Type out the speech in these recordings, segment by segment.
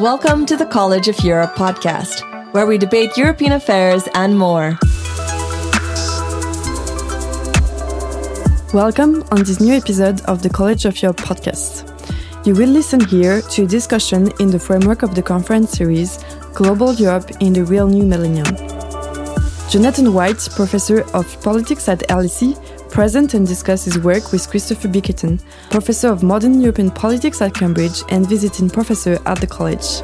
Welcome to the College of Europe podcast, where we debate European affairs and more. Welcome on this new episode of the College of Europe podcast. You will listen here to a discussion in the framework of the conference series Global Europe in the real new millennium. Jonathan White, Professor of Politics at LSE, present and discuss his work with Christopher Bickerton, Professor of Modern European Politics at Cambridge and visiting Professor at the College.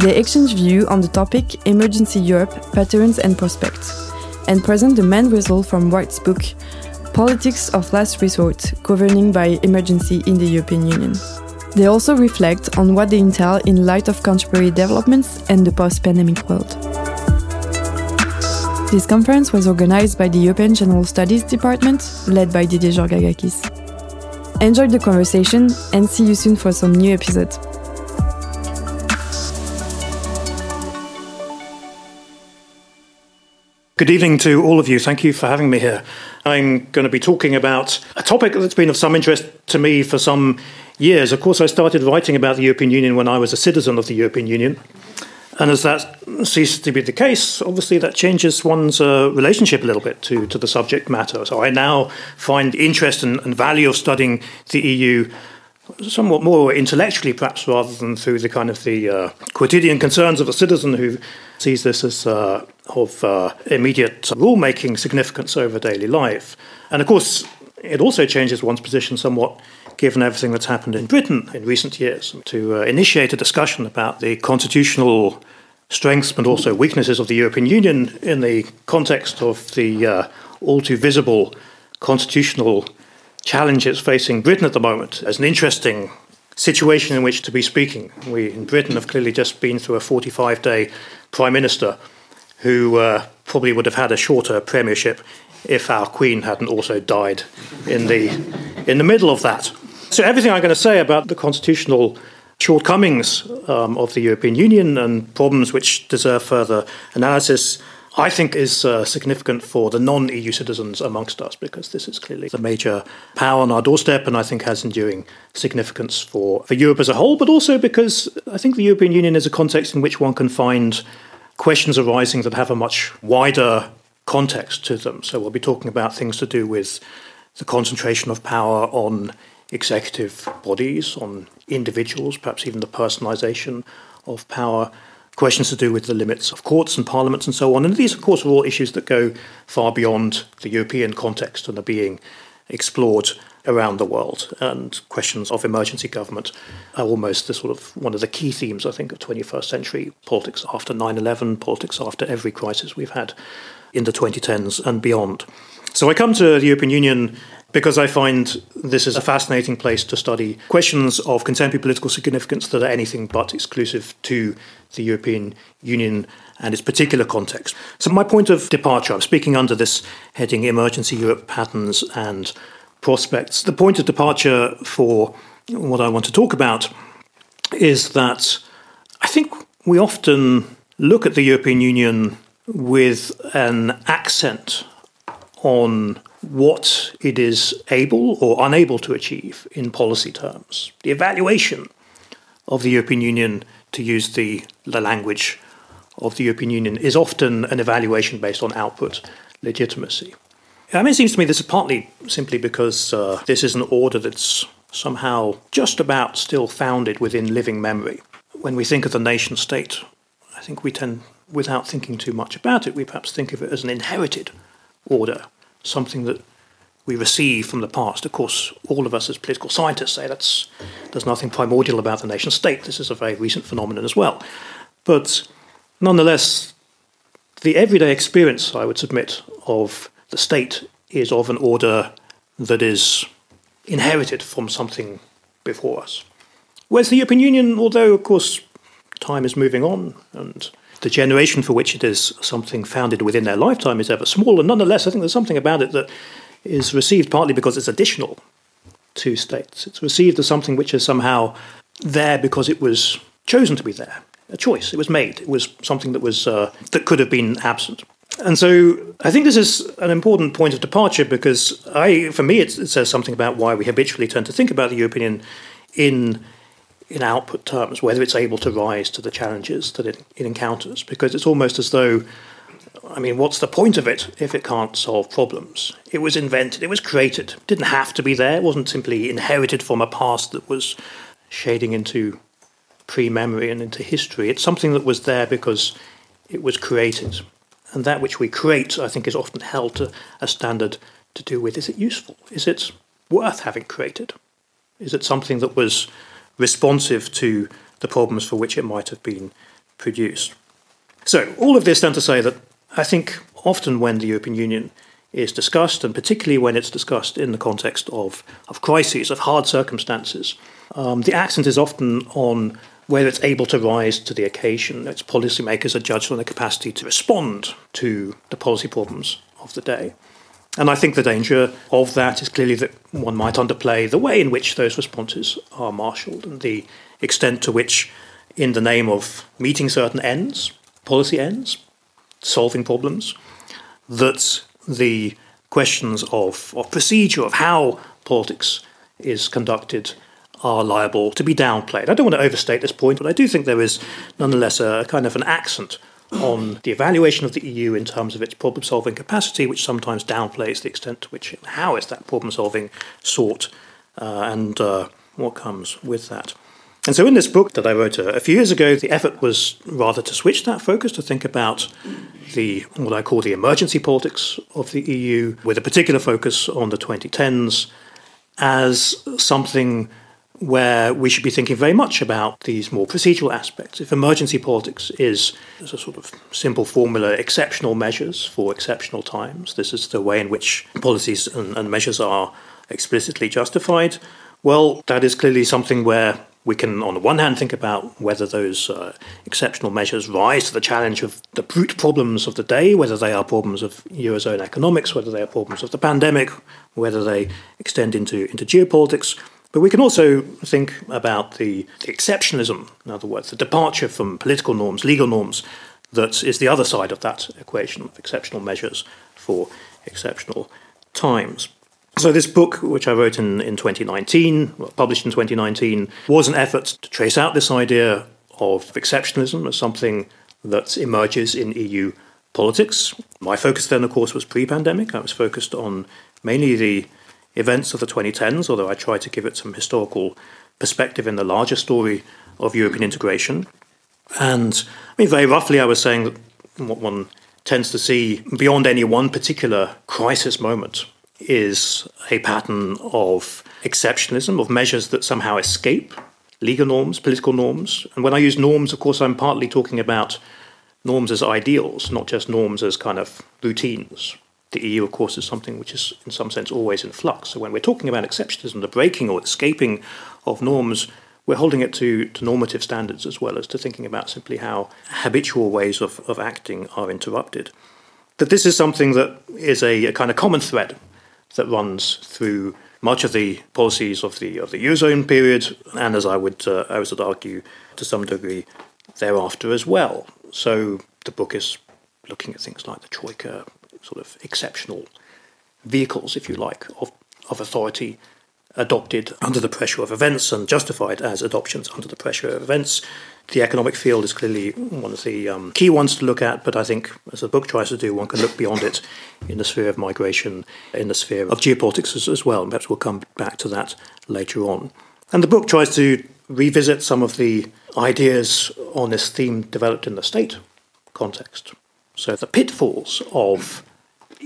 They exchange views on the topic Emergency Europe, Patterns and Prospects, and present the main result from White's book, Politics of Last Resort, Governing by Emergency in the European Union. They also reflect on what they entail in light of contemporary developments and the post-pandemic world. This conference was organized by the European General Studies Department, led by Didier Georgakis. Enjoy the conversation and see you soon for some new episodes. Good evening to all of you. Thank you for having me here. I'm going to be talking about a topic that's been of some interest to me for some years. Of course, I started writing about the European Union when I was a citizen of the European Union. And as that ceases to be the case, obviously that changes one's relationship a little bit to the subject matter. So I now find interest and value of studying the EU somewhat more intellectually, perhaps, rather than through the kind of the quotidian concerns of a citizen who sees this as of immediate rule-making significance over daily life. And of course, it also changes one's position somewhat, given everything that's happened in Britain in recent years, to initiate a discussion about the constitutional strengths but also weaknesses of the European Union in the context of the all-too-visible constitutional challenges facing Britain at the moment as an interesting situation in which to be speaking. We in Britain have clearly just been through a 45-day Prime Minister who probably would have had a shorter premiership if our Queen hadn't also died in the middle of that. So everything I'm going to say about the constitutional shortcomings of the European Union and problems which deserve further analysis, I think is significant for the non-EU citizens amongst us, because this is clearly the major power on our doorstep and I think has enduring significance for Europe as a whole, but also because I think the European Union is a context in which one can find questions arising that have a much wider context to them. So we'll be talking about things to do with the concentration of power on executive bodies, on individuals, perhaps even the personalisation of power, questions to do with the limits of courts and parliaments and so on. And these, of course, are all issues that go far beyond the European context and are being explored around the world. And questions of emergency government are almost the sort of one of the key themes, I think, of 21st century politics after 9/11, politics after every crisis we've had in the 2010s and beyond. So I come to the European Union because I find this is a fascinating place to study questions of contemporary political significance that are anything but exclusive to the European Union and its particular context. So my point of departure, I'm speaking under this heading Emergency Europe Patterns and Prospects. The point of departure for what I want to talk about is that I think we often look at the European Union with an accent on what it is able or unable to achieve in policy terms. The evaluation of the European Union, to use the language of the European Union, is often an evaluation based on output legitimacy. I mean, it seems to me this is partly simply because this is an order that's somehow just about still founded within living memory. When we think of the nation state, I think we tend, without thinking too much about it, we perhaps think of it as an inherited order, something that we receive from the past. Of course, all of us as political scientists say there's nothing primordial about the nation state. This is a very recent phenomenon as well. But nonetheless, the everyday experience, I would submit, of the state is of an order that is inherited from something before us. Whereas the European Union, although, of course, time is moving on and the generation for which it is something founded within their lifetime is ever smaller. Nonetheless, I think there's something about it that is received partly because it's additional to states. It's received as something which is somehow there because it was chosen to be there, a choice. It was made. It was something that was that could have been absent. And so I think this is an important point of departure because for me, it says something about why we habitually tend to think about the European in in output terms, whether it's able to rise to the challenges that it encounters. Because it's almost as though, I mean, what's the point of it if it can't solve problems? It was invented, it was created, it didn't have to be there, it wasn't simply inherited from a past that was shading into pre-memory and into history. It's something that was there because it was created. And that which we create, I think, is often held to a standard to do with, is it useful? Is it worth having created? Is it something that was responsive to the problems for which it might have been produced? So all of this then to say that I think often when the European Union is discussed, and particularly when it's discussed in the context of crises, of hard circumstances, the accent is often on whether it's able to rise to the occasion. Its policymakers are judged on the capacity to respond to the policy problems of the day. And I think the danger of that is clearly that one might underplay the way in which those responses are marshalled and the extent to which, in the name of meeting certain ends, policy ends, solving problems, that the questions of procedure, of how politics is conducted, are liable to be downplayed. I don't want to overstate this point, but I do think there is nonetheless a kind of an accent on the evaluation of the EU in terms of its problem-solving capacity, which sometimes downplays the extent to which and how is that problem-solving sought and what comes with that. And so in this book that I wrote a few years ago, the effort was rather to switch that focus, to think about the what I call the emergency politics of the EU, with a particular focus on the 2010s as something where we should be thinking very much about these more procedural aspects. If emergency politics is, as a sort of simple formula, exceptional measures for exceptional times, this is the way in which policies and measures are explicitly justified, well, that is clearly something where we can, on the one hand, think about whether those exceptional measures rise to the challenge of the brute problems of the day, whether they are problems of Eurozone economics, whether they are problems of the pandemic, whether they extend into geopolitics. But we can also think about the exceptionalism, in other words, the departure from political norms, legal norms, that is the other side of that equation of exceptional measures for exceptional times. So this book, which I wrote in 2019, well, published in 2019, was an effort to trace out this idea of exceptionalism as something that emerges in EU politics. My focus then, of course, was pre-pandemic. I was focused on mainly the events of the 2010s, although I tried to give it some historical perspective in the larger story of European integration. And I mean, very roughly, I was saying that what one tends to see beyond any one particular crisis moment is a pattern of exceptionalism, of measures that somehow escape legal norms, political norms. And when I use norms, of course, I'm partly talking about norms as ideals, not just norms as kind of routines. The EU, of course, is something which is in some sense always in flux. So when we're talking about exceptionalism, the breaking or escaping of norms, we're holding it to normative standards as well as to thinking about simply how habitual ways of acting are interrupted. That this is something that is a kind of common thread that runs through much of the policies of the Eurozone period, and as I would argue, to some degree thereafter as well. So the book is looking at things like the Troika, sort of exceptional vehicles, if you like, of authority adopted under the pressure of events and justified as adoptions under the pressure of events. The economic field is clearly one of the key ones to look at, but I think, as the book tries to do, one can look beyond it in the sphere of migration, in the sphere of geopolitics as well. And perhaps we'll come back to that later on. And the book tries to revisit some of the ideas on this theme developed in the state context. So the pitfalls of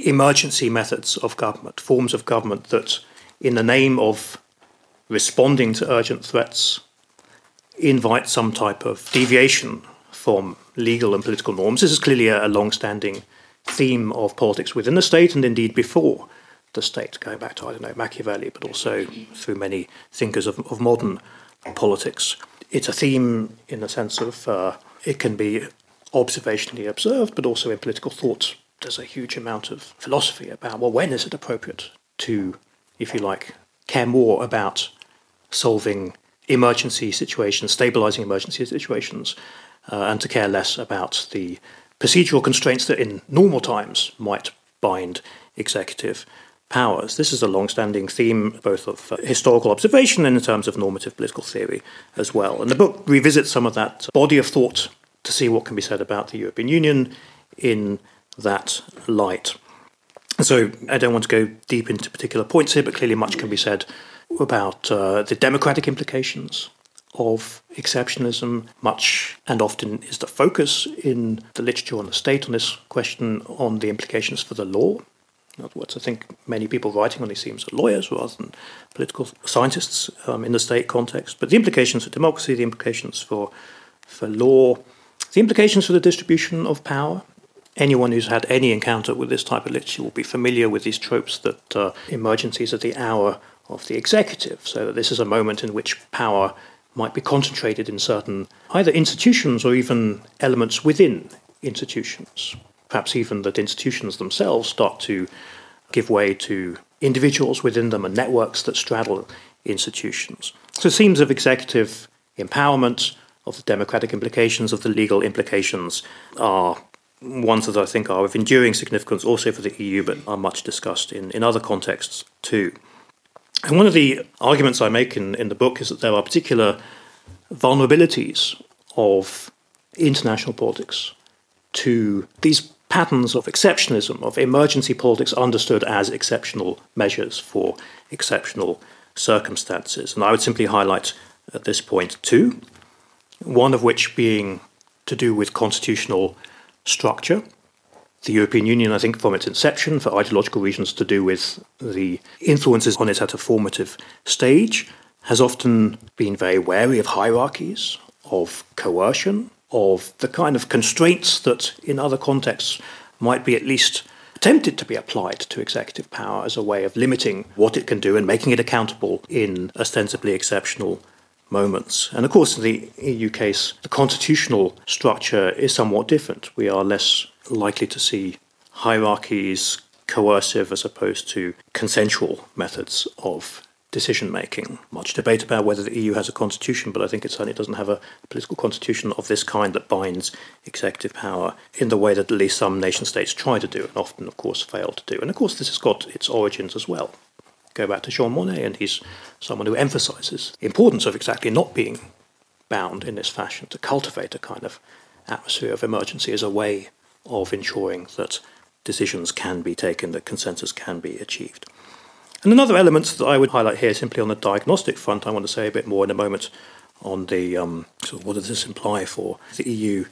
emergency methods of government, forms of government that, in the name of responding to urgent threats, invite some type of deviation from legal and political norms. This is clearly a long-standing theme of politics within the state and indeed before the state, going back to, I don't know, Machiavelli, but also through many thinkers of modern politics. It's a theme in the sense of it can be observationally observed, but also in political thought. There's a huge amount of philosophy about, well, when is it appropriate to, if you like, care more about solving emergency situations, stabilising emergency situations, and to care less about the procedural constraints that in normal times might bind executive powers. This is a long-standing theme both of historical observation and in terms of normative political theory as well. And the book revisits some of that body of thought to see what can be said about the European Union in that light. So I don't want to go deep into particular points here, but clearly much can be said about the democratic implications of exceptionalism. Much and often is the focus in the literature on the state on this question on the implications for the law. In other words, I think many people writing on these themes are lawyers rather than political scientists in the state context. But the implications for democracy, the implications for law, the implications for the distribution of power. Anyone who's had any encounter with this type of literature will be familiar with these tropes that emergencies are the hour of the executive. So this is a moment in which power might be concentrated in certain either institutions or even elements within institutions. Perhaps even that institutions themselves start to give way to individuals within them and networks that straddle institutions. So themes of executive empowerment, of the democratic implications, of the legal implications are ones that I think are of enduring significance also for the EU, but are much discussed in other contexts too. And one of the arguments I make in the book is that there are particular vulnerabilities of international politics to these patterns of exceptionalism, of emergency politics understood as exceptional measures for exceptional circumstances. And I would simply highlight at this point two, one of which being to do with constitutional structure. The European Union, I think, from its inception, for ideological reasons to do with the influences on it at a formative stage, has often been very wary of hierarchies, of coercion, of the kind of constraints that in other contexts might be at least attempted to be applied to executive power as a way of limiting what it can do and making it accountable in ostensibly exceptional moments. And of course, in the EU case, the constitutional structure is somewhat different. We are less likely to see hierarchies, coercive as opposed to consensual methods of decision-making. Much debate about whether the EU has a constitution, but I think it certainly doesn't have a political constitution of this kind that binds executive power in the way that at least some nation-states try to do and often, of course, fail to do. And of course, this has got its origins as well. Go back to Jean Monnet, and he's someone who emphasises the importance of exactly not being bound in this fashion, to cultivate a kind of atmosphere of emergency as a way of ensuring that decisions can be taken, that consensus can be achieved. And another element that I would highlight here simply on the diagnostic front, I want to say a bit more in a moment on the sort of what does this imply for the EU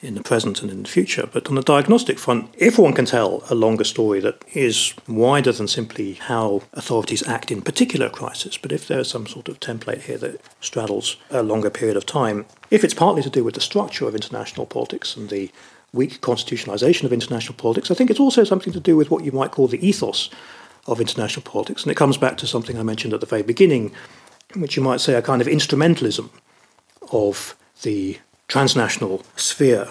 in the present and in the future. But on the diagnostic front, if one can tell a longer story that is wider than simply how authorities act in particular crisis, but if there is some sort of template here that straddles a longer period of time, if it's partly to do with the structure of international politics and the weak constitutionalisation of international politics, I think it's also something to do with what you might call the ethos of international politics. And it comes back to something I mentioned at the very beginning, which you might say a kind of instrumentalism of the transnational sphere.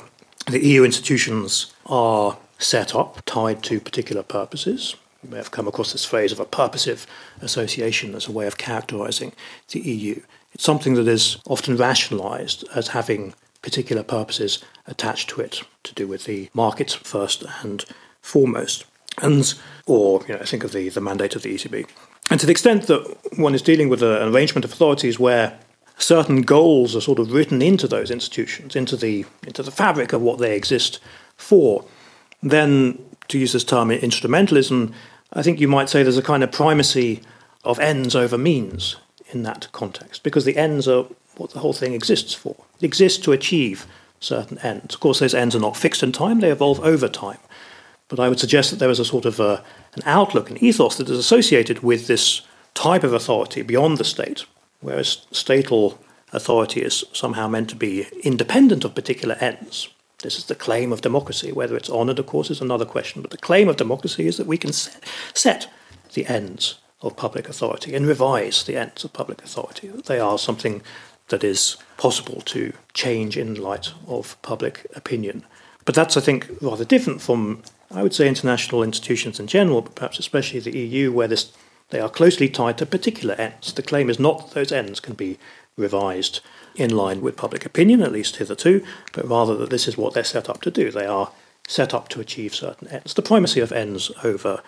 The EU institutions are set up, tied to particular purposes. You may have come across this phrase of a purposive association as a way of characterising the EU. It's something that is often rationalised as having particular purposes attached to it, to do with the market first and foremost. And, or, you know, think of the mandate of the ECB. And to the extent that one is dealing with an arrangement of authorities where certain goals are sort of written into those institutions, into the fabric of what they exist for, then, to use this term, instrumentalism, I think you might say there's a kind of primacy of ends over means in that context, because the ends are what the whole thing exists for. It exists to achieve certain ends. Of course, those ends are not fixed in time, they evolve over time. But I would suggest that there is a sort of an outlook, an ethos that is associated with this type of authority beyond the state, whereas statal authority is somehow meant to be independent of particular ends. This is the claim of democracy. Whether it's honoured, of course, is another question. But the claim of democracy is that we can set the ends of public authority and revise the ends of public authority. They are something that is possible to change in light of public opinion. But that's, I think, rather different from, I would say, international institutions in general, but perhaps especially the EU, where they are closely tied to particular ends. The claim is not that those ends can be revised in line with public opinion, at least hitherto, but rather that this is what they're set up to do. They are set up to achieve certain ends. The primacy of ends over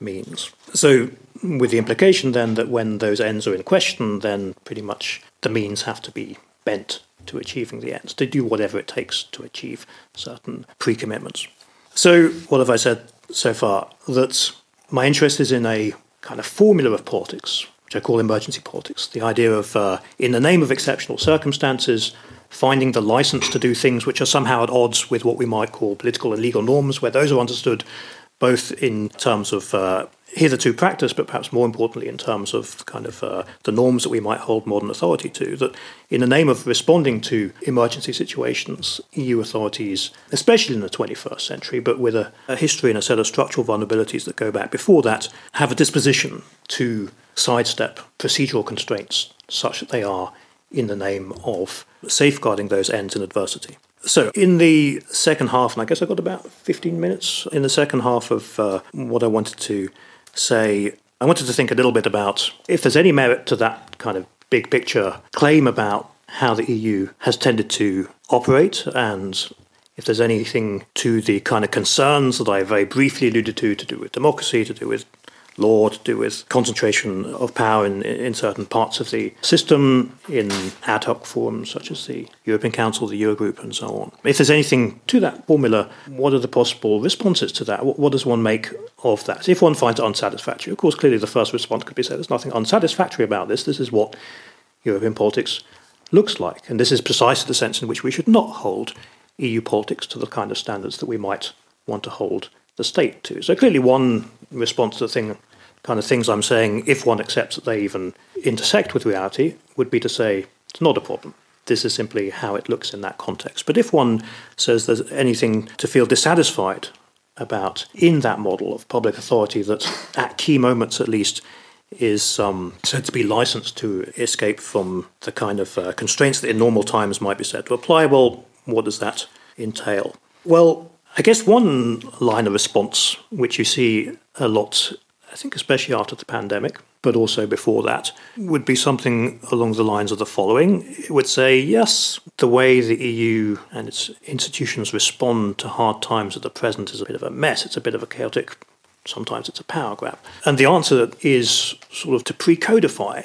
means. So with the implication then that when those ends are in question, then pretty much the means have to be bent to achieving the ends, to do whatever it takes to achieve certain pre-commitments. So what have I said so far? That my interest is in a kind of formula of politics, which I call emergency politics, the idea of, in the name of exceptional circumstances, finding the license to do things which are somehow at odds with what we might call political and legal norms, where those are understood both in terms of hitherto practice, but perhaps more importantly in terms of kind of the norms that we might hold modern authority to, that in the name of responding to emergency situations, EU authorities, especially in the 21st century, but with a history and a set of structural vulnerabilities that go back before that, have a disposition to sidestep procedural constraints such that they are in the name of safeguarding those ends in adversity. So in the second half, and I guess I've got about 15 minutes, in the second half of what I wanted to say, I wanted to think a little bit about if there's any merit to that kind of big picture claim about how the EU has tended to operate, and if there's anything to the kind of concerns that I very briefly alluded to do with democracy, to do with law, to do with concentration of power in certain parts of the system, in ad hoc forums such as the European Council, the Eurogroup and so on. If there's anything to that formula, what are the possible responses to that? What does one make of that? If one finds it unsatisfactory, of course, clearly the first response could be said, there's nothing unsatisfactory about this. This is what European politics looks like. And this is precisely the sense in which we should not hold EU politics to the kind of standards that we might want to hold the state to. So clearly one response to the thing, kind of things I'm saying, if one accepts that they even intersect with reality, would be to say, it's not a problem. This is simply how it looks in that context. But if one says there's anything to feel dissatisfied about in that model of public authority that, at key moments at least, is said to be licensed to escape from the kind of constraints that in normal times might be said to apply, well, what does that entail? Well, I guess one line of response, which you see a lot, I think especially after the pandemic, but also before that, would be something along the lines of the following. It would say, yes, the way the EU and its institutions respond to hard times at the present is a bit of a mess. It's a bit of a chaotic, sometimes it's a power grab. And the answer is sort of to pre-codify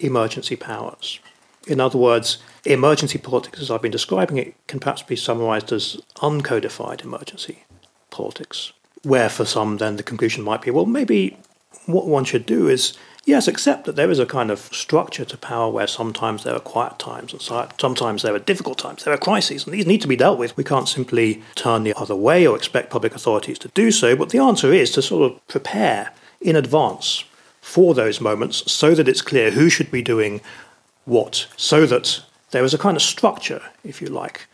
emergency powers. In other words, emergency politics, as I've been describing it, can perhaps be summarised as uncodified emergency politics, where for some then the conclusion might be, well, maybe what one should do is, yes, accept that there is a kind of structure to power where sometimes there are quiet times and sometimes there are difficult times, there are crises, and these need to be dealt with. We can't simply turn the other way or expect public authorities to do so, but the answer is to sort of prepare in advance for those moments so that it's clear who should be doing what, so that there is a kind of structure, if you like,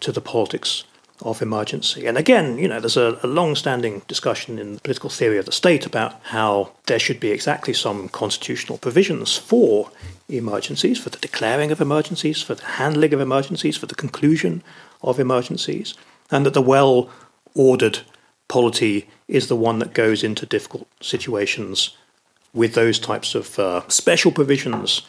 to the politics of emergency. And again, you know, there's a long-standing discussion in the political theory of the state about how there should be exactly some constitutional provisions for emergencies, for the declaring of emergencies, for the handling of emergencies, for the conclusion of emergencies, and that the well-ordered polity is the one that goes into difficult situations with those types of special provisions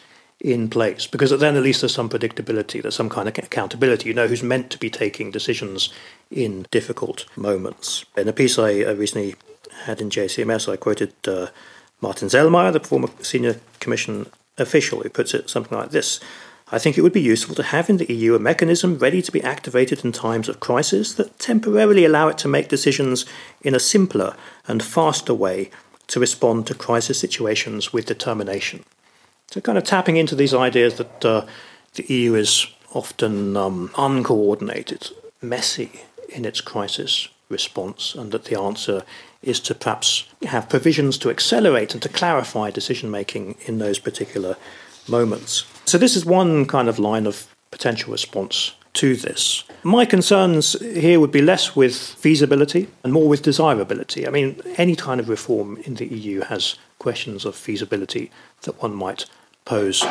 in place, because then at least there's some predictability, there's some kind of accountability. You know who's meant to be taking decisions in difficult moments. In a piece I recently had in JCMS, I quoted Martin Selmayr, the former senior commission official, who puts it something like this: I think it would be useful to have in the EU a mechanism ready to be activated in times of crisis that temporarily allow it to make decisions in a simpler and faster way to respond to crisis situations with determination. So kind of tapping into these ideas that the EU is often uncoordinated, messy in its crisis response, and that the answer is to perhaps have provisions to accelerate and to clarify decision-making in those particular moments. So this is one kind of line of potential response to this. My concerns here would be less with feasibility and more with desirability. I mean, any kind of reform in the EU has questions of feasibility that one might pose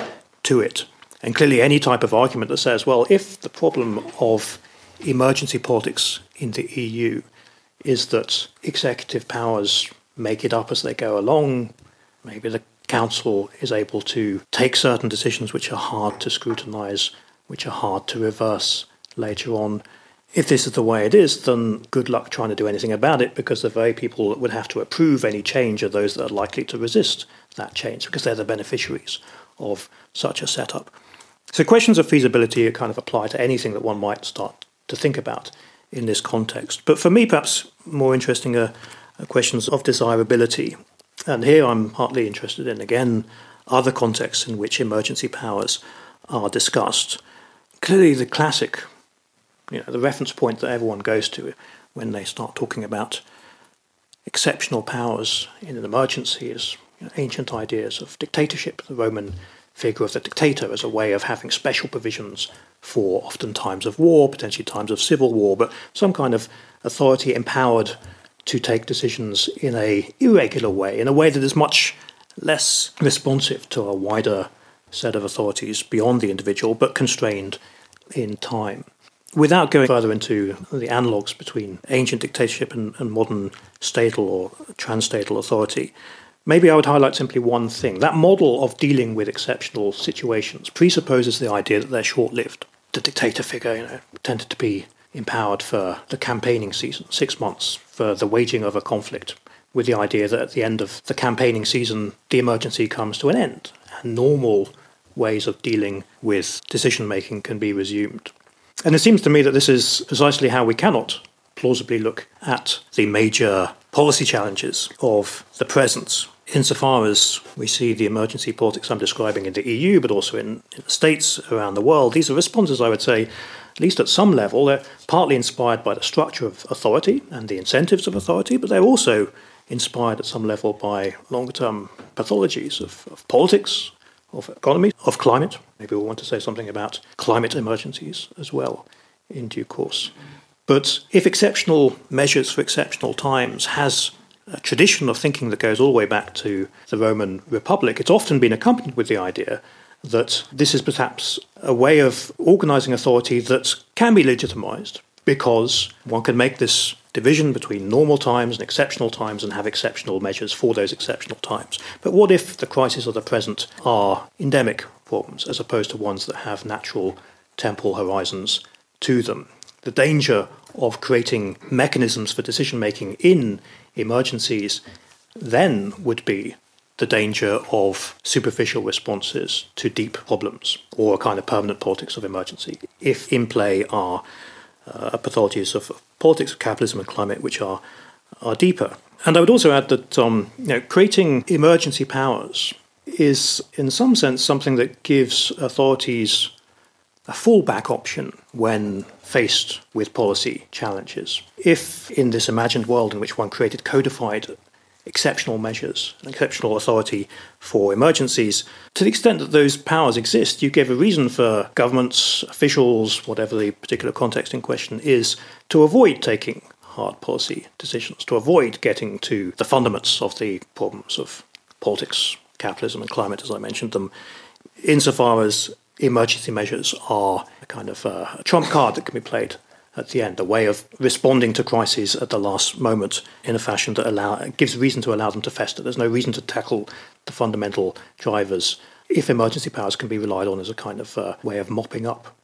to it. And clearly any type of argument that says, well, if the problem of emergency politics in the EU is that executive powers make it up as they go along, maybe the Council is able to take certain decisions which are hard to scrutinise, which are hard to reverse later on, If this is the way it is, then good luck trying to do anything about it, because the very people that would have to approve any change are those that are likely to resist that change, because they're the beneficiaries of such a setup. So questions of feasibility kind of apply to anything that one might start to think about in this context. But for me, perhaps more interesting are questions of desirability. And here I'm partly interested in, again, other contexts in which emergency powers are discussed. Clearly the classic, the reference point that everyone goes to when they start talking about exceptional powers in an emergency is ancient ideas of dictatorship, the Roman figure of the dictator as a way of having special provisions for often times of war, potentially times of civil war, but some kind of authority empowered to take decisions in a irregular way, in a way that is much less responsive to a wider set of authorities beyond the individual, but constrained in time. Without going further into the analogues between ancient dictatorship and modern statal or transtatal authority, maybe I would highlight simply one thing. That model of dealing with exceptional situations presupposes the idea that they're short-lived. The dictator figure, tended to be empowered for the campaigning season, 6 months, for the waging of a conflict, with the idea that at the end of the campaigning season, the emergency comes to an end, and normal ways of dealing with decision-making can be resumed. And it seems to me that this is precisely how we cannot plausibly look at the major policy challenges of the present, insofar as we see the emergency politics I'm describing in the EU, but also in the states around the world. These are responses, I would say, at least at some level, they're partly inspired by the structure of authority and the incentives of authority, but they're also inspired at some level by longer-term pathologies of politics, of economy, of climate. Maybe we'll want to say something about climate emergencies as well in due course. But if exceptional measures for exceptional times has a tradition of thinking that goes all the way back to the Roman Republic, it's often been accompanied with the idea that this is perhaps a way of organising authority that can be legitimised, because one can make this division between normal times and exceptional times and have exceptional measures for those exceptional times. But what if the crises of the present are endemic problems as opposed to ones that have natural temporal horizons to them? The danger of creating mechanisms for decision-making in emergencies then would be the danger of superficial responses to deep problems, or a kind of permanent politics of emergency, if in play are pathologies of politics, of capitalism and climate, which are deeper. And I would also add that creating emergency powers is, in some sense, something that gives authorities a fallback option when faced with policy challenges. If in this imagined world in which one created codified exceptional measures, an exceptional authority for emergencies, to the extent that those powers exist, you give a reason for governments, officials, whatever the particular context in question is, to avoid taking hard policy decisions, to avoid getting to the fundaments of the problems of politics, capitalism and climate, as I mentioned them, insofar as emergency measures are a kind of a trump card that can be played at the end, a way of responding to crises at the last moment in a fashion that gives reason to allow them to fester. There's no reason to tackle the fundamental drivers if emergency powers can be relied on as a kind of way of mopping up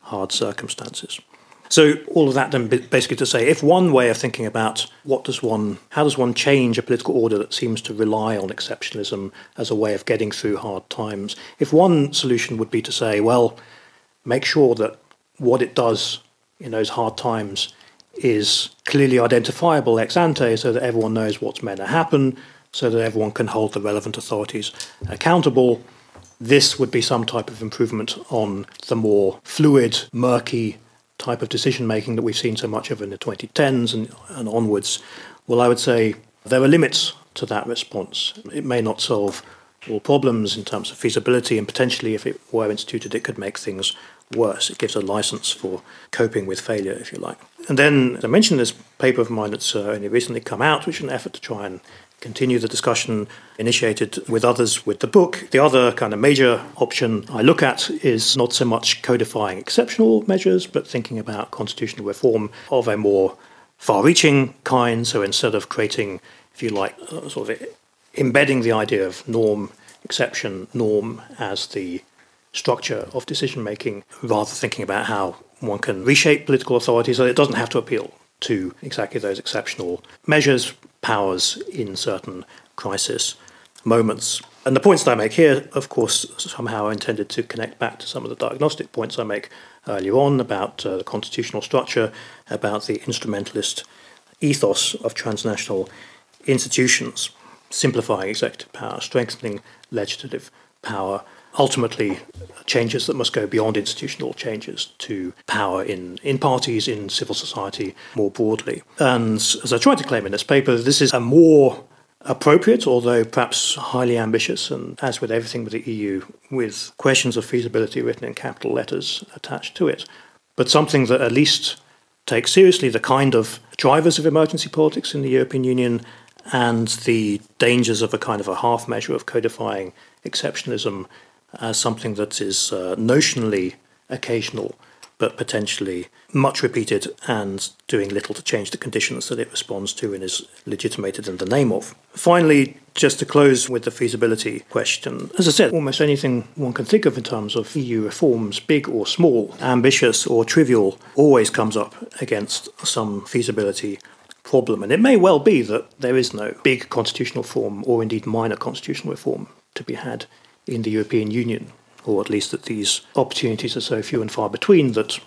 hard circumstances. So all of that then basically to say, if one way of thinking about how does one change a political order that seems to rely on exceptionalism as a way of getting through hard times, if one solution would be to say, well, make sure that what it does in those hard times is clearly identifiable ex ante, so that everyone knows what's meant to happen, so that everyone can hold the relevant authorities accountable. This would be some type of improvement on the more fluid, murky type of decision-making that we've seen so much of in the 2010s and onwards. Well, I would say there are limits to that response. It may not solve all problems in terms of feasibility, and potentially, if it were instituted, it could make things worse. It gives a license for coping with failure, if you like. And then, as I mentioned, this paper of mine that's only recently come out, which is an effort to try and continue the discussion initiated with others with the book. The other kind of major option I look at is not so much codifying exceptional measures, but thinking about constitutional reform of a more far-reaching kind. So instead of creating, if you like, sort of embedding the idea of norm, exception, norm as the structure of decision-making, rather thinking about how One can reshape political authority so it doesn't have to appeal to exactly those exceptional measures, powers in certain crisis moments. And the points that I make here, of course, somehow are intended to connect back to some of the diagnostic points I make earlier on about the constitutional structure, about the instrumentalist ethos of transnational institutions, simplifying executive power, strengthening legislative power, ultimately changes that must go beyond institutional changes to power in parties, in civil society more broadly. And as I tried to claim in this paper, this is a more appropriate, although perhaps highly ambitious, and as with everything with the EU, with questions of feasibility written in capital letters attached to it, but something that at least takes seriously the kind of drivers of emergency politics in the European Union and the dangers of a kind of a half measure of codifying exceptionalism as something that is notionally occasional, but potentially much repeated and doing little to change the conditions that it responds to and is legitimated in the name of. Finally, just to close with the feasibility question, as I said, almost anything one can think of in terms of EU reforms, big or small, ambitious or trivial, always comes up against some feasibility problem. And it may well be that there is no big constitutional reform or indeed minor constitutional reform to be had in the European Union, or at least that these opportunities are so few and far between that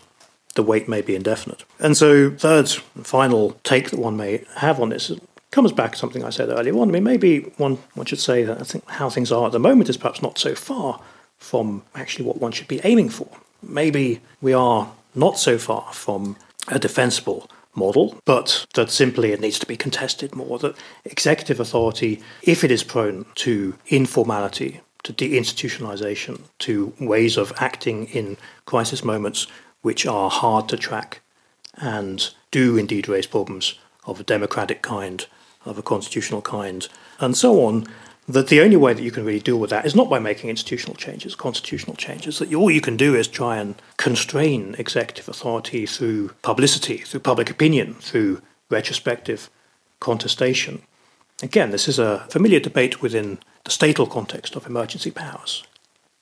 the wait may be indefinite. And so third and final take that one may have on this comes back to something I said earlier on. I mean, maybe one should say that I think how things are at the moment is perhaps not so far from actually what one should be aiming for. Maybe we are not so far from a defensible model, but that simply it needs to be contested more, that executive authority, if it is prone to informality, to deinstitutionalization, to ways of acting in crisis moments which are hard to track and do indeed raise problems of a democratic kind, of a constitutional kind, and so on, that the only way that you can really deal with that is not by making institutional changes, constitutional changes, that all you can do is try and constrain executive authority through publicity, through public opinion, through retrospective contestation. Again, this is a familiar debate within the statal context of emergency powers.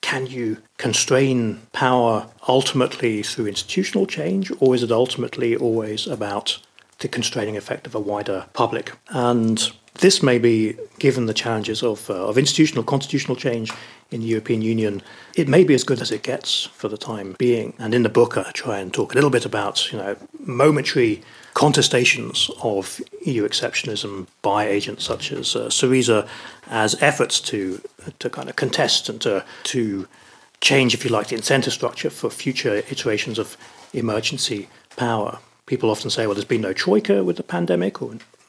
Can you constrain power ultimately through institutional change, or is it ultimately always about the constraining effect of a wider public? And this may be, given the challenges of institutional, constitutional change in the European Union, it may be as good as it gets for the time being. And in the book, I try and talk a little bit about, momentary contestations of EU exceptionism by agents such as Syriza as efforts to kind of contest and to change, if you like, the incentive structure for future iterations of emergency power. People often say, well, there's been no Troika with the pandemic,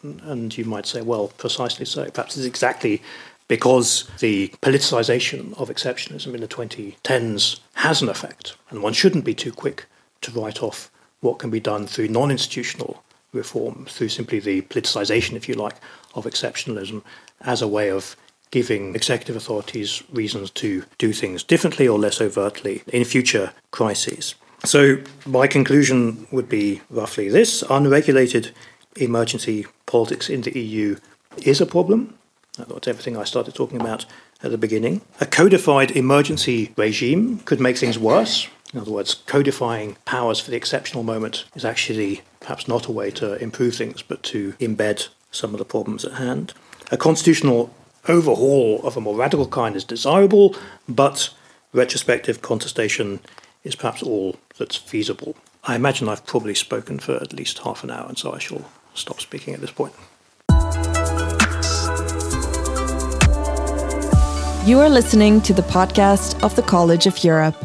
and you might say, well, precisely so. Perhaps it's exactly because the politicisation of exceptionism in the 2010s has an effect, and one shouldn't be too quick to write off what can be done through non-institutional reform, through simply the politicisation, if you like, of exceptionalism as a way of giving executive authorities reasons to do things differently or less overtly in future crises. So my conclusion would be roughly this: unregulated emergency politics in the EU is a problem. That's everything I started talking about at the beginning. A codified emergency regime could make things worse. In other words, codifying powers for the exceptional moment is actually perhaps not a way to improve things, but to embed some of the problems at hand. A constitutional overhaul of a more radical kind is desirable, but retrospective contestation is perhaps all that's feasible. I imagine I've probably spoken for at least half an hour, and so I shall stop speaking at this point. You are listening to the podcast of the College of Europe.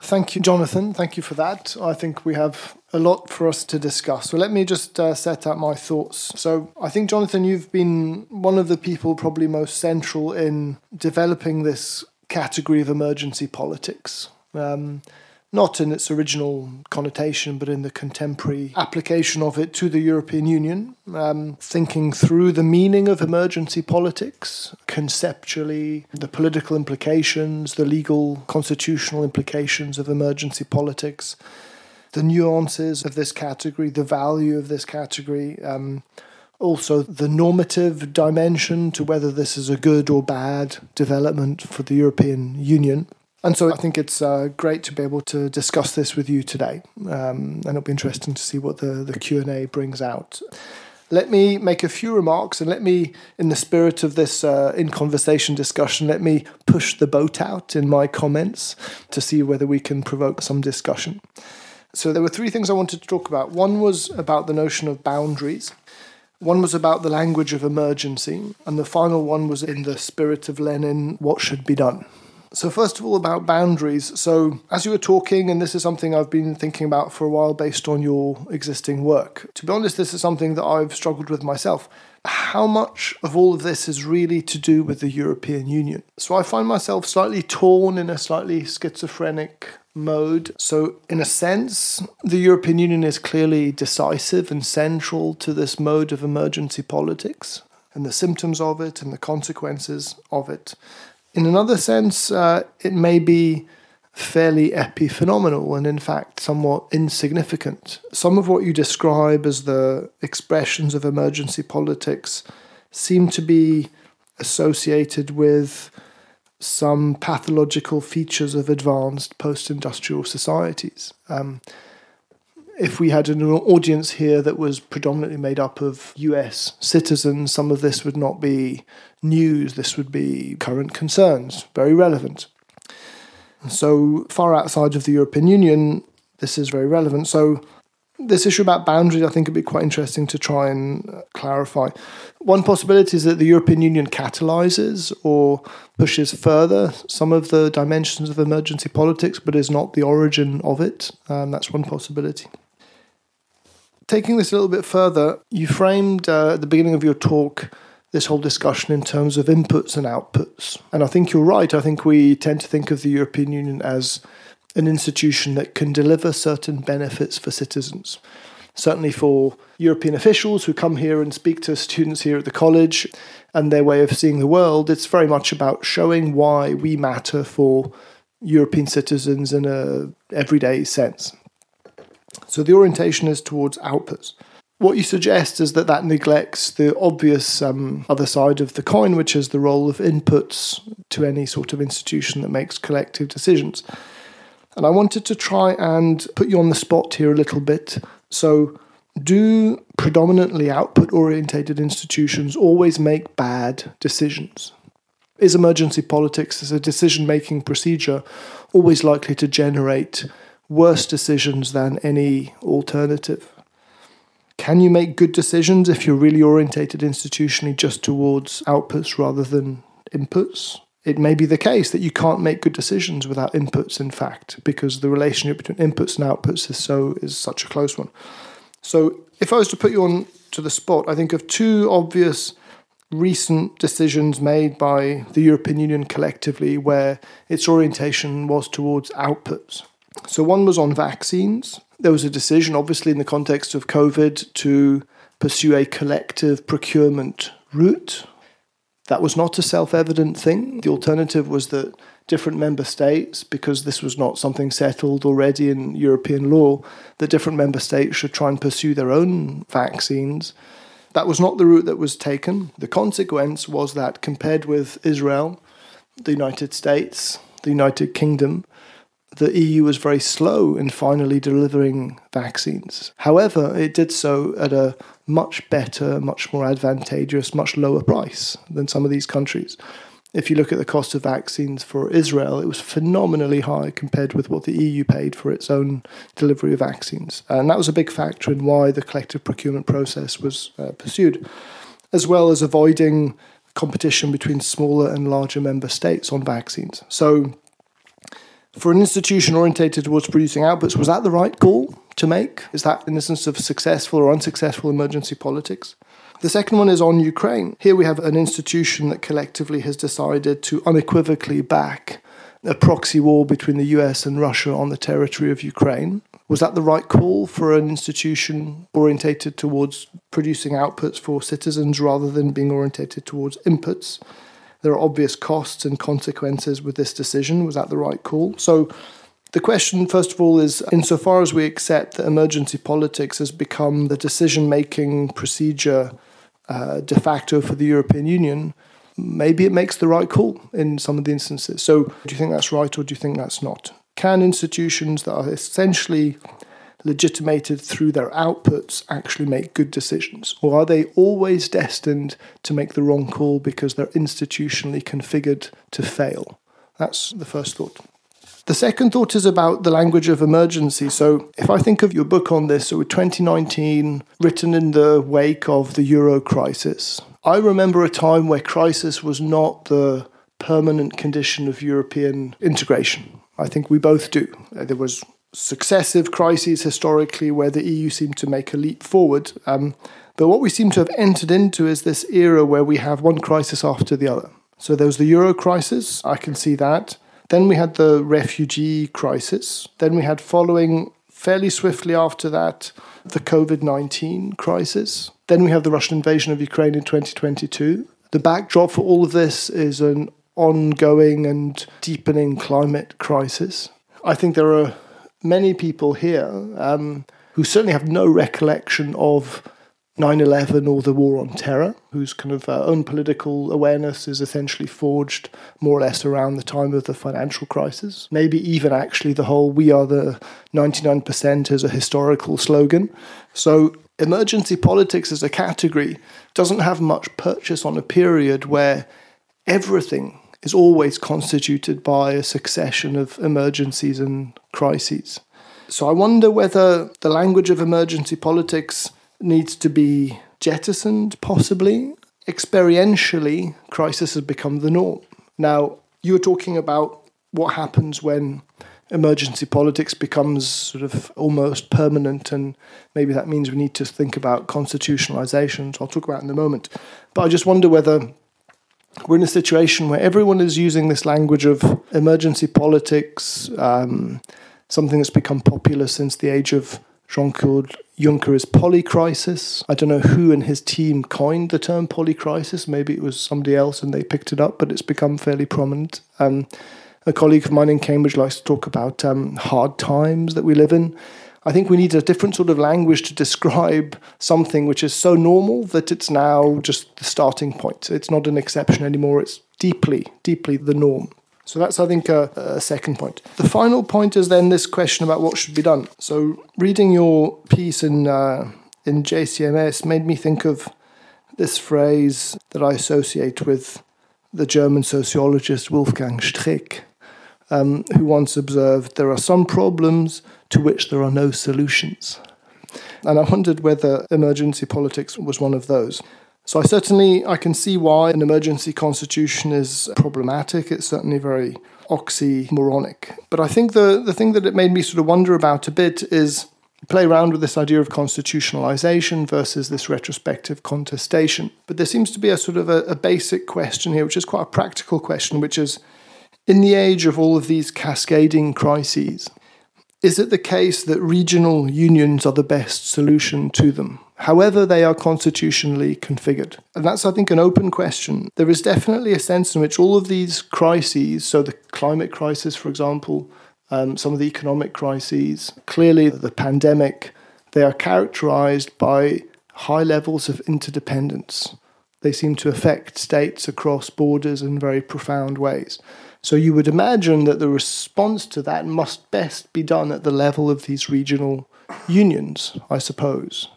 Thank you, Jonathan. Thank you for that. I think we have a lot for us to discuss. So let me just set out my thoughts. So I think, Jonathan, you've been one of the people probably most central in developing this category of emergency politics, not in its original connotation, but in the contemporary application of it to the European Union, thinking through the meaning of emergency politics, conceptually, the political implications, the legal, constitutional implications of emergency politics, the nuances of this category, the value of this category, also the normative dimension to whether this is a good or bad development for the European Union. And so I think it's great to be able to discuss this with you today. And it'll be interesting to see what the Q&A brings out. Let me make a few remarks, and let me, in the spirit of this in-conversation discussion, let me push the boat out in my comments to see whether we can provoke some discussion. So there were three things I wanted to talk about. One was about the notion of boundaries. One was about the language of emergency. And the final one was in the spirit of Lenin, what should be done. So first of all, about boundaries. So as you were talking, and this is something I've been thinking about for a while based on your existing work. To be honest, this is something that I've struggled with myself. How much of all of this is really to do with the European Union? So I find myself slightly torn in a slightly schizophrenic mode. So in a sense, the European Union is clearly decisive and central to this mode of emergency politics and the symptoms of it and the consequences of it. In another sense, it may be fairly epiphenomenal and, in fact, somewhat insignificant. Some of what you describe as the expressions of emergency politics seem to be associated with some pathological features of advanced post-industrial societies. If we had an audience here that was predominantly made up of US citizens, some of this would not be news. This would be current concerns, very relevant. So far outside of the European Union, this is very relevant. So this issue about boundaries, I think, would be quite interesting to try and clarify. One possibility is that the European Union catalyses or pushes further some of the dimensions of emergency politics, but is not the origin of it. That's one possibility. Taking this a little bit further, you framed at the beginning of your talk this whole discussion in terms of inputs and outputs. And I think you're right. I think we tend to think of the European Union as an institution that can deliver certain benefits for citizens. Certainly for European officials who come here and speak to students here at the college and their way of seeing the world, it's very much about showing why we matter for European citizens in an everyday sense. So the orientation is towards outputs. What you suggest is that that neglects the obvious other side of the coin, which is the role of inputs to any sort of institution that makes collective decisions. And I wanted to try and put you on the spot here a little bit. So do predominantly output-orientated institutions always make bad decisions? Is emergency politics as a decision-making procedure always likely to generate worse decisions than any alternative? Can you make good decisions if you're really orientated institutionally just towards outputs rather than inputs? It may be the case that you can't make good decisions without inputs, in fact, because the relationship between inputs and outputs is such a close one. So if I was to put you on to the spot, I think of two obvious recent decisions made by the European Union collectively where its orientation was towards outputs. So one was on vaccines. There was a decision, obviously, in the context of COVID to pursue a collective procurement route. That was not a self-evident thing. The alternative was that different member states, because this was not something settled already in European law, that different member states should try and pursue their own vaccines. That was not the route that was taken. The consequence was that compared with Israel, the United States, the United Kingdom, the EU was very slow in finally delivering vaccines. However, it did so at a much better, much more advantageous, much lower price than some of these countries. If you look at the cost of vaccines for Israel, it was phenomenally high compared with what the EU paid for its own delivery of vaccines. And that was a big factor in why the collective procurement process was pursued, as well as avoiding competition between smaller and larger member states on vaccines. So for an institution orientated towards producing outputs, was that the right call to make? Is that in the sense of successful or unsuccessful emergency politics? The second one is on Ukraine. Here we have an institution that collectively has decided to unequivocally back a proxy war between the US and Russia on the territory of Ukraine. Was that the right call for an institution orientated towards producing outputs for citizens rather than being orientated towards inputs? There are obvious costs and consequences with this decision. Was that the right call? So the question, first of all, is insofar as we accept that emergency politics has become the decision-making procedure de facto for the European Union, maybe it makes the right call in some of the instances. So do you think that's right or do you think that's not? Can institutions that are essentially legitimated through their outputs actually make good decisions? Or are they always destined to make the wrong call because they're institutionally configured to fail? That's the first thought. The second thought is about the language of emergency. So if I think of your book on this, so 2019, written in the wake of the euro crisis, I remember a time where crisis was not the permanent condition of European integration. I think we both do. There was successive crises historically where the EU seemed to make a leap forward. But what we seem to have entered into is this era where we have one crisis after the other. So there was the euro crisis. I can see that. Then we had the refugee crisis. Then we had, following fairly swiftly after that, the COVID-19 crisis. Then we have the Russian invasion of Ukraine in 2022. The backdrop for all of this is an ongoing and deepening climate crisis. I think there are many people here who certainly have no recollection of 9/11 or the war on terror, whose kind of own political awareness is essentially forged more or less around the time of the financial crisis. Maybe even actually the whole "we are the 99%" as a historical slogan. So emergency politics as a category doesn't have much purchase on a period where everything is always constituted by a succession of emergencies and crises. So I wonder whether the language of emergency politics needs to be jettisoned, possibly. Experientially, crisis has become the norm. Now, you were talking about what happens when emergency politics becomes sort of almost permanent, and maybe that means we need to think about constitutionalization, which I'll talk about in a moment. But I just wonder whether we're in a situation where everyone is using this language of emergency politics, something that's become popular since the age of Jean-Claude Juncker is polycrisis. I don't know who in his team coined the term polycrisis. Maybe it was somebody else and they picked it up, but it's become fairly prominent. A colleague of mine in Cambridge likes to talk about hard times that we live in. I think we need a different sort of language to describe something which is so normal that it's now just the starting point. It's not an exception anymore. It's deeply, deeply the norm. So that's, I think, a second point. The final point is then this question about what should be done. So reading your piece in JCMS made me think of this phrase that I associate with the German sociologist Wolfgang Streeck, who once observed, "There are some problems to which there are no solutions." And I wondered whether emergency politics was one of those. So I can see why an emergency constitution is problematic. It's certainly very oxymoronic. But I think the thing that it made me sort of wonder about a bit is play around with this idea of constitutionalization versus this retrospective contestation. But there seems to be a sort of a basic question here, which is quite a practical question, which is, in the age of all of these cascading crises, is it the case that regional unions are the best solution to them, however they are constitutionally configured? And that's, I think, an open question. There is definitely a sense in which all of these crises, so the climate crisis, for example, some of the economic crises, clearly the pandemic, they are characterized by high levels of interdependence. They seem to affect states across borders in very profound ways. So you would imagine that the response to that must best be done at the level of these regional unions, I suppose.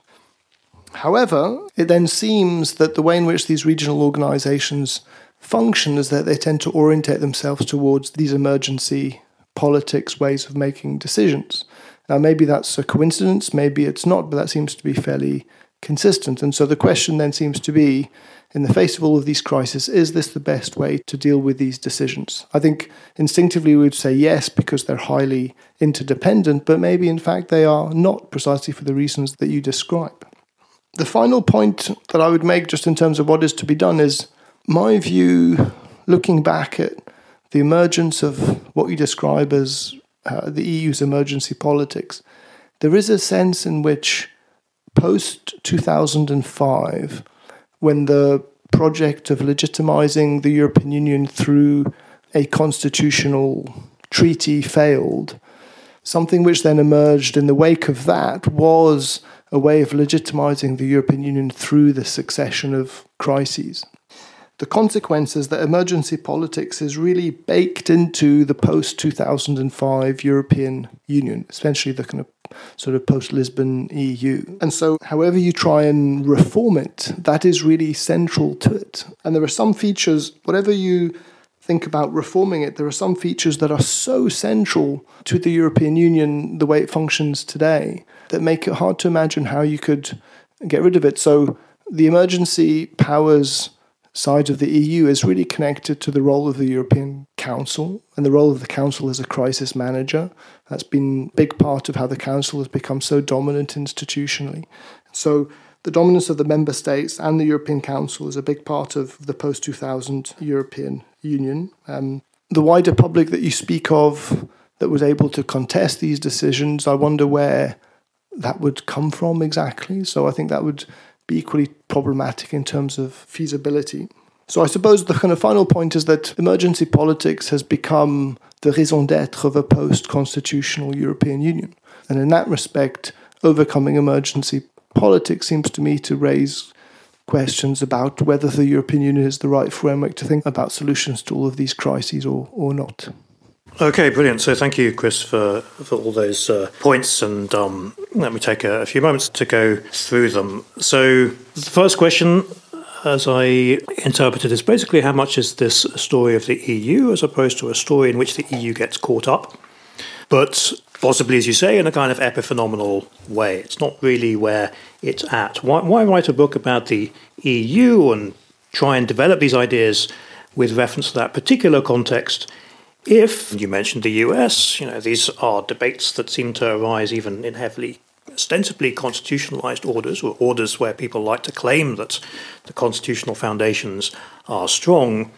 However, it then seems that the way in which these regional organisations function is that they tend to orientate themselves towards these emergency politics ways of making decisions. Now, maybe that's a coincidence, maybe it's not, but that seems to be fairly consistent. And so the question then seems to be, in the face of all of these crises, is this the best way to deal with these decisions? I think instinctively we would say yes, because they're highly interdependent, but maybe in fact they are not, precisely for the reasons that you describe. The final point that I would make just in terms of what is to be done is my view, looking back at the emergence of what you describe as the EU's emergency politics, there is a sense in which post-2005, when the project of legitimising the European Union through a constitutional treaty failed, something which then emerged in the wake of that was a way of legitimising the European Union through the succession of crises. the consequences that emergency politics is really baked into the post-2005 European Union, essentially the kind of sort of post-Lisbon EU. And so however you try and reform it, that is really central to it. And there are some features, whatever you think about reforming it, there are some features that are so central to the European Union, the way it functions today, that make it hard to imagine how you could get rid of it. So the emergency powers side of the EU is really connected to the role of the European Council, and the role of the Council as a crisis manager. That's been a big part of how the Council has become so dominant institutionally. So the dominance of the member states and the European Council is a big part of the post-2000 European Union. The wider public that you speak of that was able to contest these decisions, I wonder where that would come from exactly. So I think that would be equally problematic in terms of feasibility. So I suppose the kind of final point is that emergency politics has become the raison d'être of a post-constitutional European Union. And in that respect, overcoming emergency politics seems to me to raise questions about whether the European Union is the right framework to think about solutions to all of these crises or not. Okay, brilliant. So thank you, Chris, for all those points, and let me take a few moments to go through them. So the first question, as I interpreted, is basically how much is this story of the EU as opposed to a story in which the EU gets caught up, but possibly, as you say, in a kind of epiphenomenal way. It's not really where it's at. Why write a book about the EU and try and develop these ideas with reference to that particular context? If you mentioned the US, these are debates that seem to arise even in heavily, ostensibly constitutionalized orders, or orders where people like to claim that the constitutional foundations are strong.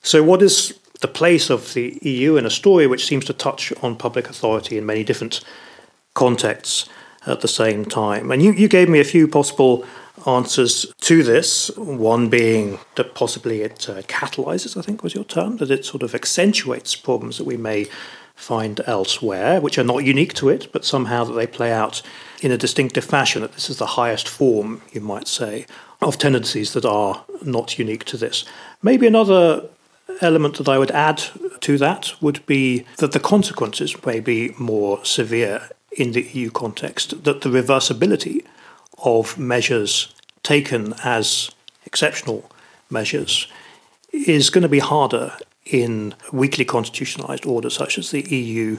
So what is the place of the EU in a story which seems to touch on public authority in many different contexts at the same time? And you gave me a few possible answers to this, one being that possibly it catalyzes, I think was your term, that it sort of accentuates problems that we may find elsewhere, which are not unique to it, but somehow that they play out in a distinctive fashion, that this is the highest form, you might say, of tendencies that are not unique to this. Maybe another element that I would add to that would be that the consequences may be more severe in the EU context, that the reversibility of measures taken as exceptional measures is going to be harder in weakly constitutionalized orders such as the EU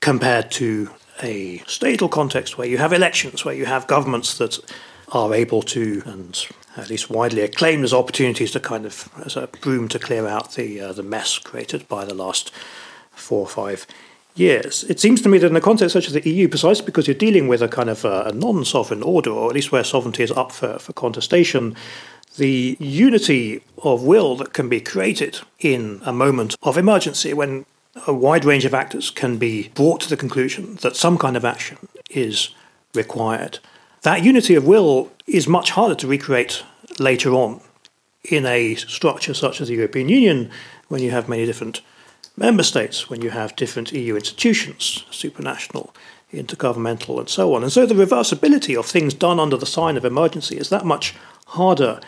compared to a statal context where you have elections, where you have governments that are able to, and at least widely acclaimed as opportunities to kind of, as a broom to clear out the mess created by the last 4 or 5 years. It seems to me that in a context such as the EU, precisely because you're dealing with a kind of a non-sovereign order, or at least where sovereignty is up for contestation, the unity of will that can be created in a moment of emergency when a wide range of actors can be brought to the conclusion that some kind of action is required. That unity of will is much harder to recreate later on in a structure such as the European Union when you have many different member states, when you have different EU institutions, supranational, intergovernmental, and so on. And so the reversibility of things done under the sign of emergency is that much harder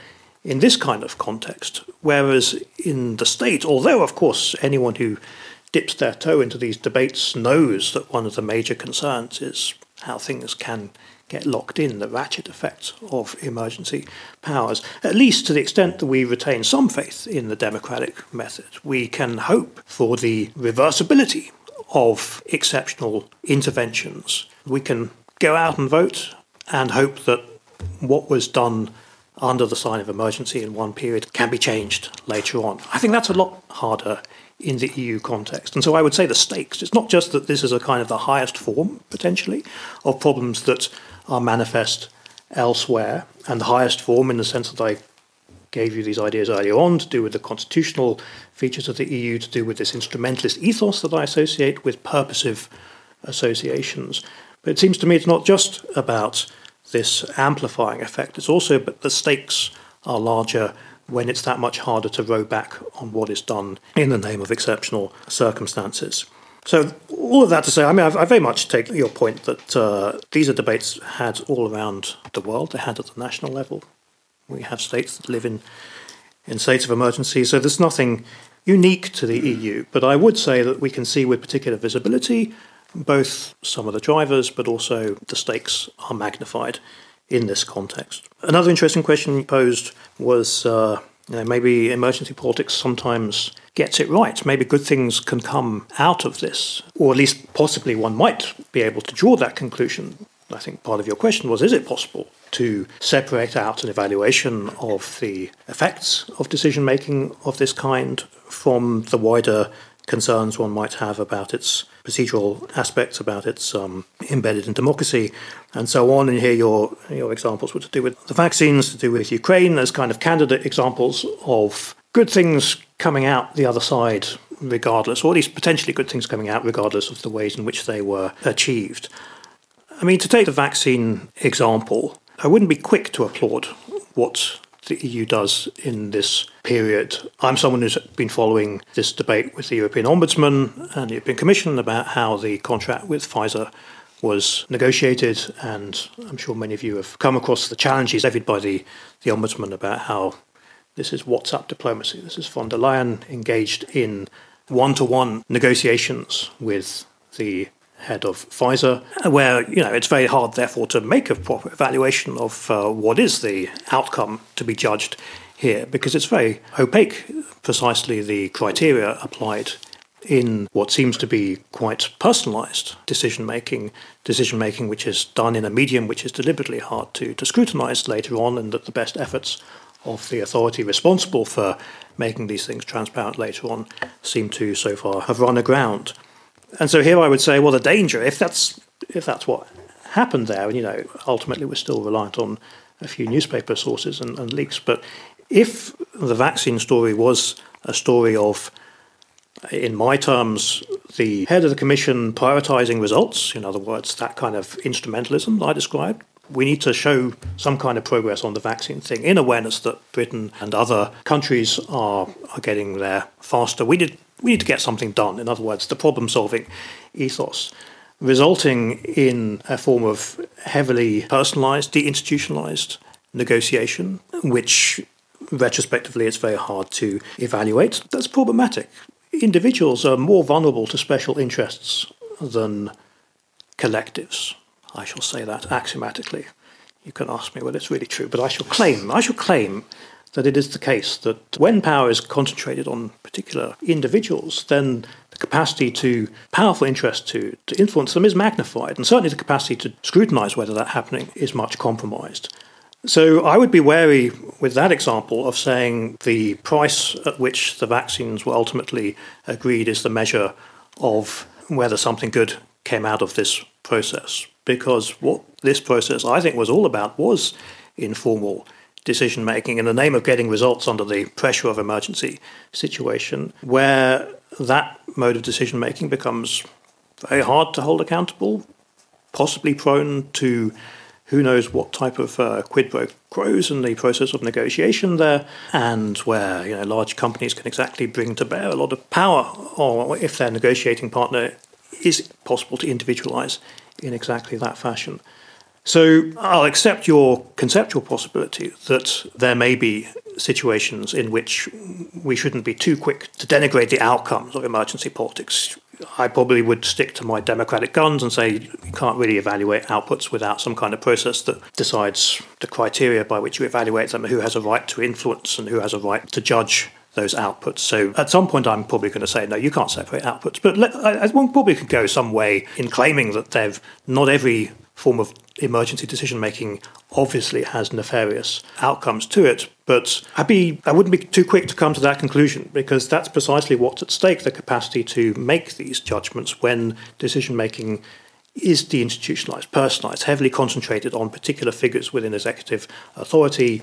in this kind of context. Whereas in the state, although, of course, anyone who dips their toe into these debates knows that one of the major concerns is how things can get locked in, the ratchet effects of emergency powers. At least to the extent that we retain some faith in the democratic method, we can hope for the reversibility of exceptional interventions. We can go out and vote and hope that what was done under the sign of emergency in one period can be changed later on. I think that's a lot harder in the EU context. And so I would say the stakes, it's not just that this is a kind of the highest form, potentially, of problems that are manifest elsewhere, and the highest form in the sense that I gave you these ideas earlier on to do with the constitutional features of the EU, to do with this instrumentalist ethos that I associate with purposive associations. But it seems to me it's not just about this amplifying effect, it's also but the stakes are larger when it's that much harder to row back on what is done in the name of exceptional circumstances. So all of that to say, I very much take your point that these are debates had all around the world. They're had at the national level. We have states that live in in states of emergency. So there's nothing unique to the EU. But I would say that we can see with particular visibility both some of the drivers, but also the stakes are magnified in this context. Another interesting question you posed was maybe emergency politics sometimes gets it right. Maybe good things can come out of this, or at least possibly one might be able to draw that conclusion. I think part of your question was, is it possible to separate out an evaluation of the effects of decision-making of this kind from the wider concerns one might have about its procedural aspects, about its embedded in democracy, and so on. And here your examples were to do with the vaccines, to do with Ukraine, as kind of candidate examples of good things coming out the other side regardless, or at least potentially good things coming out regardless of the ways in which they were achieved. I mean, to take the vaccine example, I wouldn't be quick to applaud what the EU does in this period. I'm someone who's been following this debate with the European Ombudsman and the European Commission about how the contract with Pfizer was negotiated, and I'm sure many of you have come across the challenges levied by the Ombudsman about how this is WhatsApp diplomacy. This is von der Leyen engaged in one-to-one negotiations with the head of Pfizer, where, it's very hard, therefore, to make a proper evaluation of what is the outcome to be judged here, because it's very opaque, precisely the criteria applied in what seems to be quite personalised decision-making which is done in a medium which is deliberately hard to scrutinise later on, and that the best efforts of the authority responsible for making these things transparent later on seem to, so far, have run aground. And so here I would say, well, the danger, if that's what happened there, and ultimately we're still reliant on a few newspaper sources and leaks, but if the vaccine story was a story of, in my terms, the head of the Commission prioritising results, in other words, that kind of instrumentalism that I described, we need to show some kind of progress on the vaccine thing in awareness that Britain and other countries are getting there faster. We need to get something done. In other words, the problem-solving ethos, resulting in a form of heavily personalised, deinstitutionalised negotiation, which retrospectively it's very hard to evaluate. That's problematic. Individuals are more vulnerable to special interests than collectives. I shall say that axiomatically. You can ask me whether it's really true, but I shall claim that it is the case that when power is concentrated on particular individuals, then the capacity to powerful interest to influence them is magnified, and certainly the capacity to scrutinise whether that happening is much compromised. So I would be wary with that example of saying the price at which the vaccines were ultimately agreed is the measure of whether something good came out of this process, because what this process I think was all about was informal decision-making in the name of getting results under the pressure of emergency situation, where that mode of decision-making becomes very hard to hold accountable, possibly prone to who knows what type of quid pro quos in the process of negotiation there, and where large companies can exactly bring to bear a lot of power, or if their negotiating partner is possible to individualise in exactly that fashion. So I'll accept your conceptual possibility that there may be situations in which we shouldn't be too quick to denigrate the outcomes of emergency politics. I probably would stick to my democratic guns and say you can't really evaluate outputs without some kind of process that decides the criteria by which you evaluate them, who has a right to influence and who has a right to judge those outputs. So at some point I'm probably going to say, no, you can't separate outputs. But one probably could go some way in claiming that they've not every form of emergency decision-making obviously has nefarious outcomes to it, but I wouldn't be too quick to come to that conclusion, because that's precisely what's at stake, the capacity to make these judgments when decision-making is deinstitutionalised, personalised, heavily concentrated on particular figures within executive authority,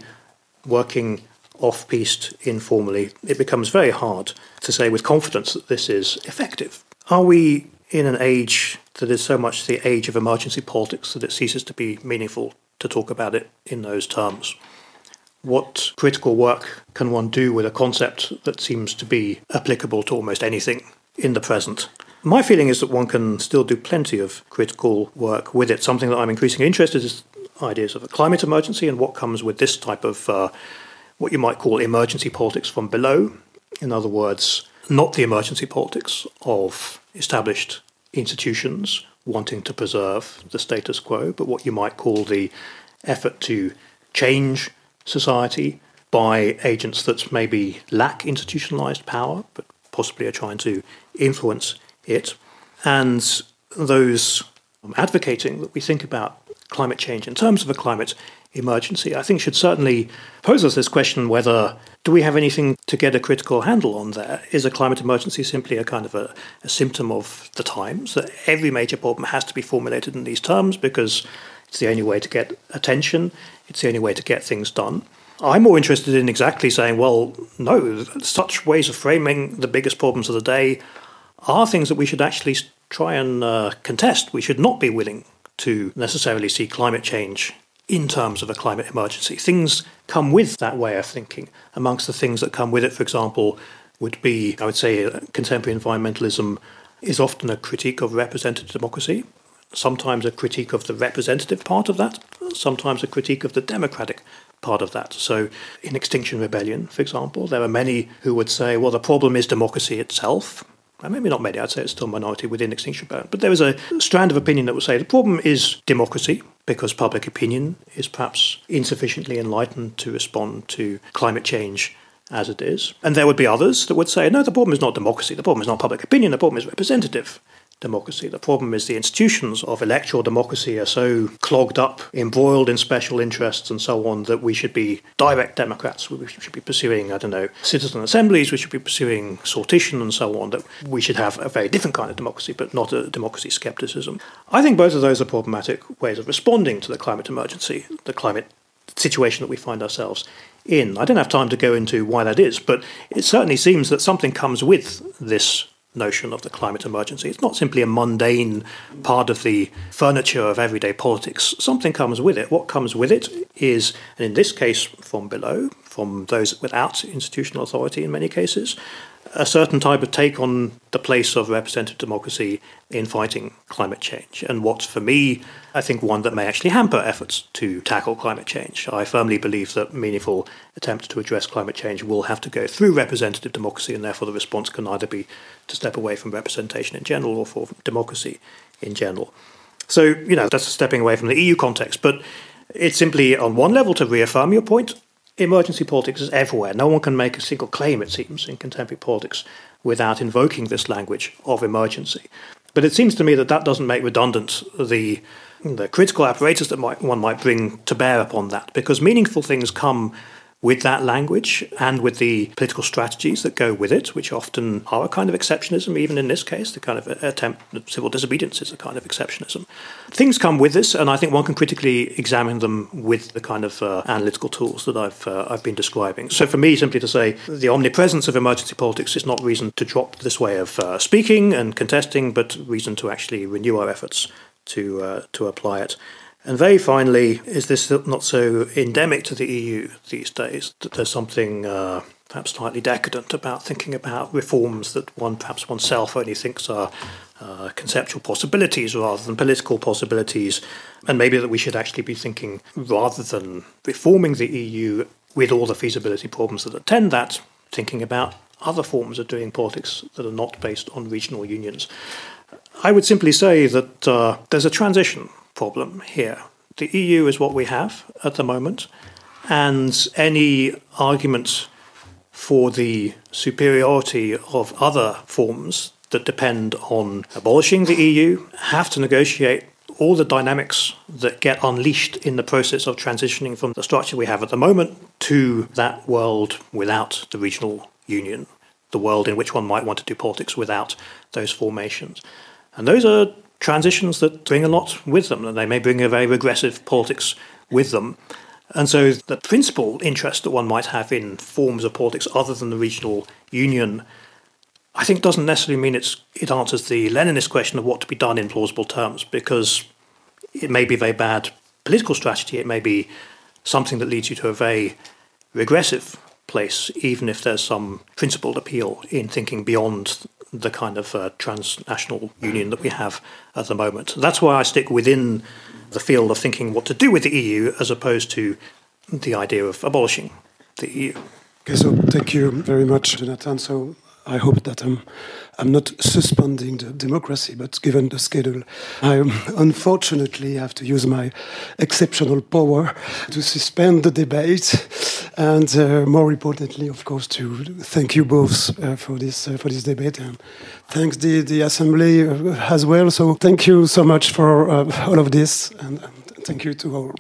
working off-piste informally. It becomes very hard to say with confidence that this is effective. Are we in an age that is so much the age of emergency politics that it ceases to be meaningful to talk about it in those terms? What critical work can one do with a concept that seems to be applicable to almost anything in the present? My feeling is that one can still do plenty of critical work with it. Something that I'm increasingly interested in is ideas of a climate emergency and what comes with this type of what you might call emergency politics from below. In other words, not the emergency politics of established institutions wanting to preserve the status quo, but what you might call the effort to change society by agents that maybe lack institutionalized power, but possibly are trying to influence it. And those advocating that we think about climate change in terms of a climate emergency, I think should certainly pose us this question whether, do we have anything to get a critical handle on there? Is a climate emergency simply a kind of a symptom of the times, that every major problem has to be formulated in these terms because it's the only way to get attention, it's the only way to get things done? I'm more interested in exactly saying, well, no, such ways of framing the biggest problems of the day are things that we should actually try and contest. We should not be willing to necessarily see climate change in terms of a climate emergency. Things come with that way of thinking. Amongst the things that come with it, for example, would be, I would say, contemporary environmentalism is often a critique of representative democracy, sometimes a critique of the representative part of that, sometimes a critique of the democratic part of that. So in Extinction Rebellion, for example, there are many who would say, well, the problem is democracy itself. And maybe not many, I'd say it's still a minority within Extinction Rebellion. But there is a strand of opinion that would say the problem is democracy because public opinion is perhaps insufficiently enlightened to respond to climate change as it is. And there would be others that would say, no, the problem is not democracy, the problem is not public opinion, the problem is representative democracy. The problem is the institutions of electoral democracy are so clogged up, embroiled in special interests and so on, that we should be direct democrats. We should be pursuing, I don't know, citizen assemblies. We should be pursuing sortition and so on, that we should have a very different kind of democracy, but not a democracy skepticism. I think both of those are problematic ways of responding to the climate emergency, the climate situation that we find ourselves in. I don't have time to go into why that is, but it certainly seems that something comes with this notion of the climate emergency. It's not simply a mundane part of the furniture of everyday politics. Something comes with it. What comes with it is, and in this case from below, from those without institutional authority in many cases, a certain type of take on the place of representative democracy in fighting climate change. And what's for me, I think, one that may actually hamper efforts to tackle climate change. I firmly believe that meaningful attempts to address climate change will have to go through representative democracy, and therefore the response can either be to step away from representation in general or for democracy in general. So, that's stepping away from the EU context. But it's simply on one level to reaffirm your point. Emergency politics is everywhere. No one can make a single claim, it seems, in contemporary politics without invoking this language of emergency. But it seems to me that doesn't make redundant the critical apparatus that one might bring to bear upon that, because meaningful things come with that language and with the political strategies that go with it, which often are a kind of exceptionism, even in this case, the kind of attempt at civil disobedience is a kind of exceptionism. Things come with this, and I think one can critically examine them with the kind of analytical tools that I've been describing. So for me, simply to say the omnipresence of emergency politics is not reason to drop this way of speaking and contesting, but reason to actually renew our efforts to apply it. And very finally, is this not so endemic to the EU these days, that there's something perhaps slightly decadent about thinking about reforms that one perhaps oneself only thinks are conceptual possibilities rather than political possibilities, and maybe that we should actually be thinking, rather than reforming the EU with all the feasibility problems that attend that, thinking about other forms of doing politics that are not based on regional unions? I would simply say that there's a transition problem here. The EU is what we have at the moment, and any argument for the superiority of other forms that depend on abolishing the EU have to negotiate all the dynamics that get unleashed in the process of transitioning from the structure we have at the moment to that world without the regional union, the world in which one might want to do politics without those formations. And those are transitions that bring a lot with them, and they may bring a very regressive politics with them. And so the principal interest that one might have in forms of politics other than the regional union, I think, doesn't necessarily mean it answers the Leninist question of what to be done in plausible terms, because it may be a very bad political strategy, it may be something that leads you to a very regressive place, even if there's some principled appeal in thinking beyond the kind of transnational union that we have at the moment. That's why I stick within the field of thinking what to do with the EU as opposed to the idea of abolishing the EU. Okay, so thank you very much, Jonathan. So I hope that I'm not suspending the democracy, but given the schedule, I unfortunately have to use my exceptional power to suspend the debate, and more importantly, of course, to thank you both for this debate, and thanks the assembly as well. So thank you so much for all of this, and thank you to all.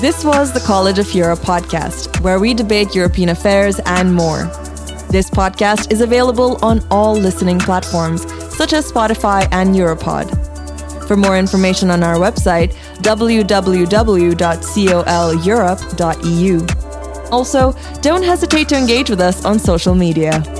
This was the College of Europe podcast, where we debate European affairs and more. This podcast is available on all listening platforms, such as Spotify and Europod. For more information on our website, www.coleurope.eu. Also, don't hesitate to engage with us on social media.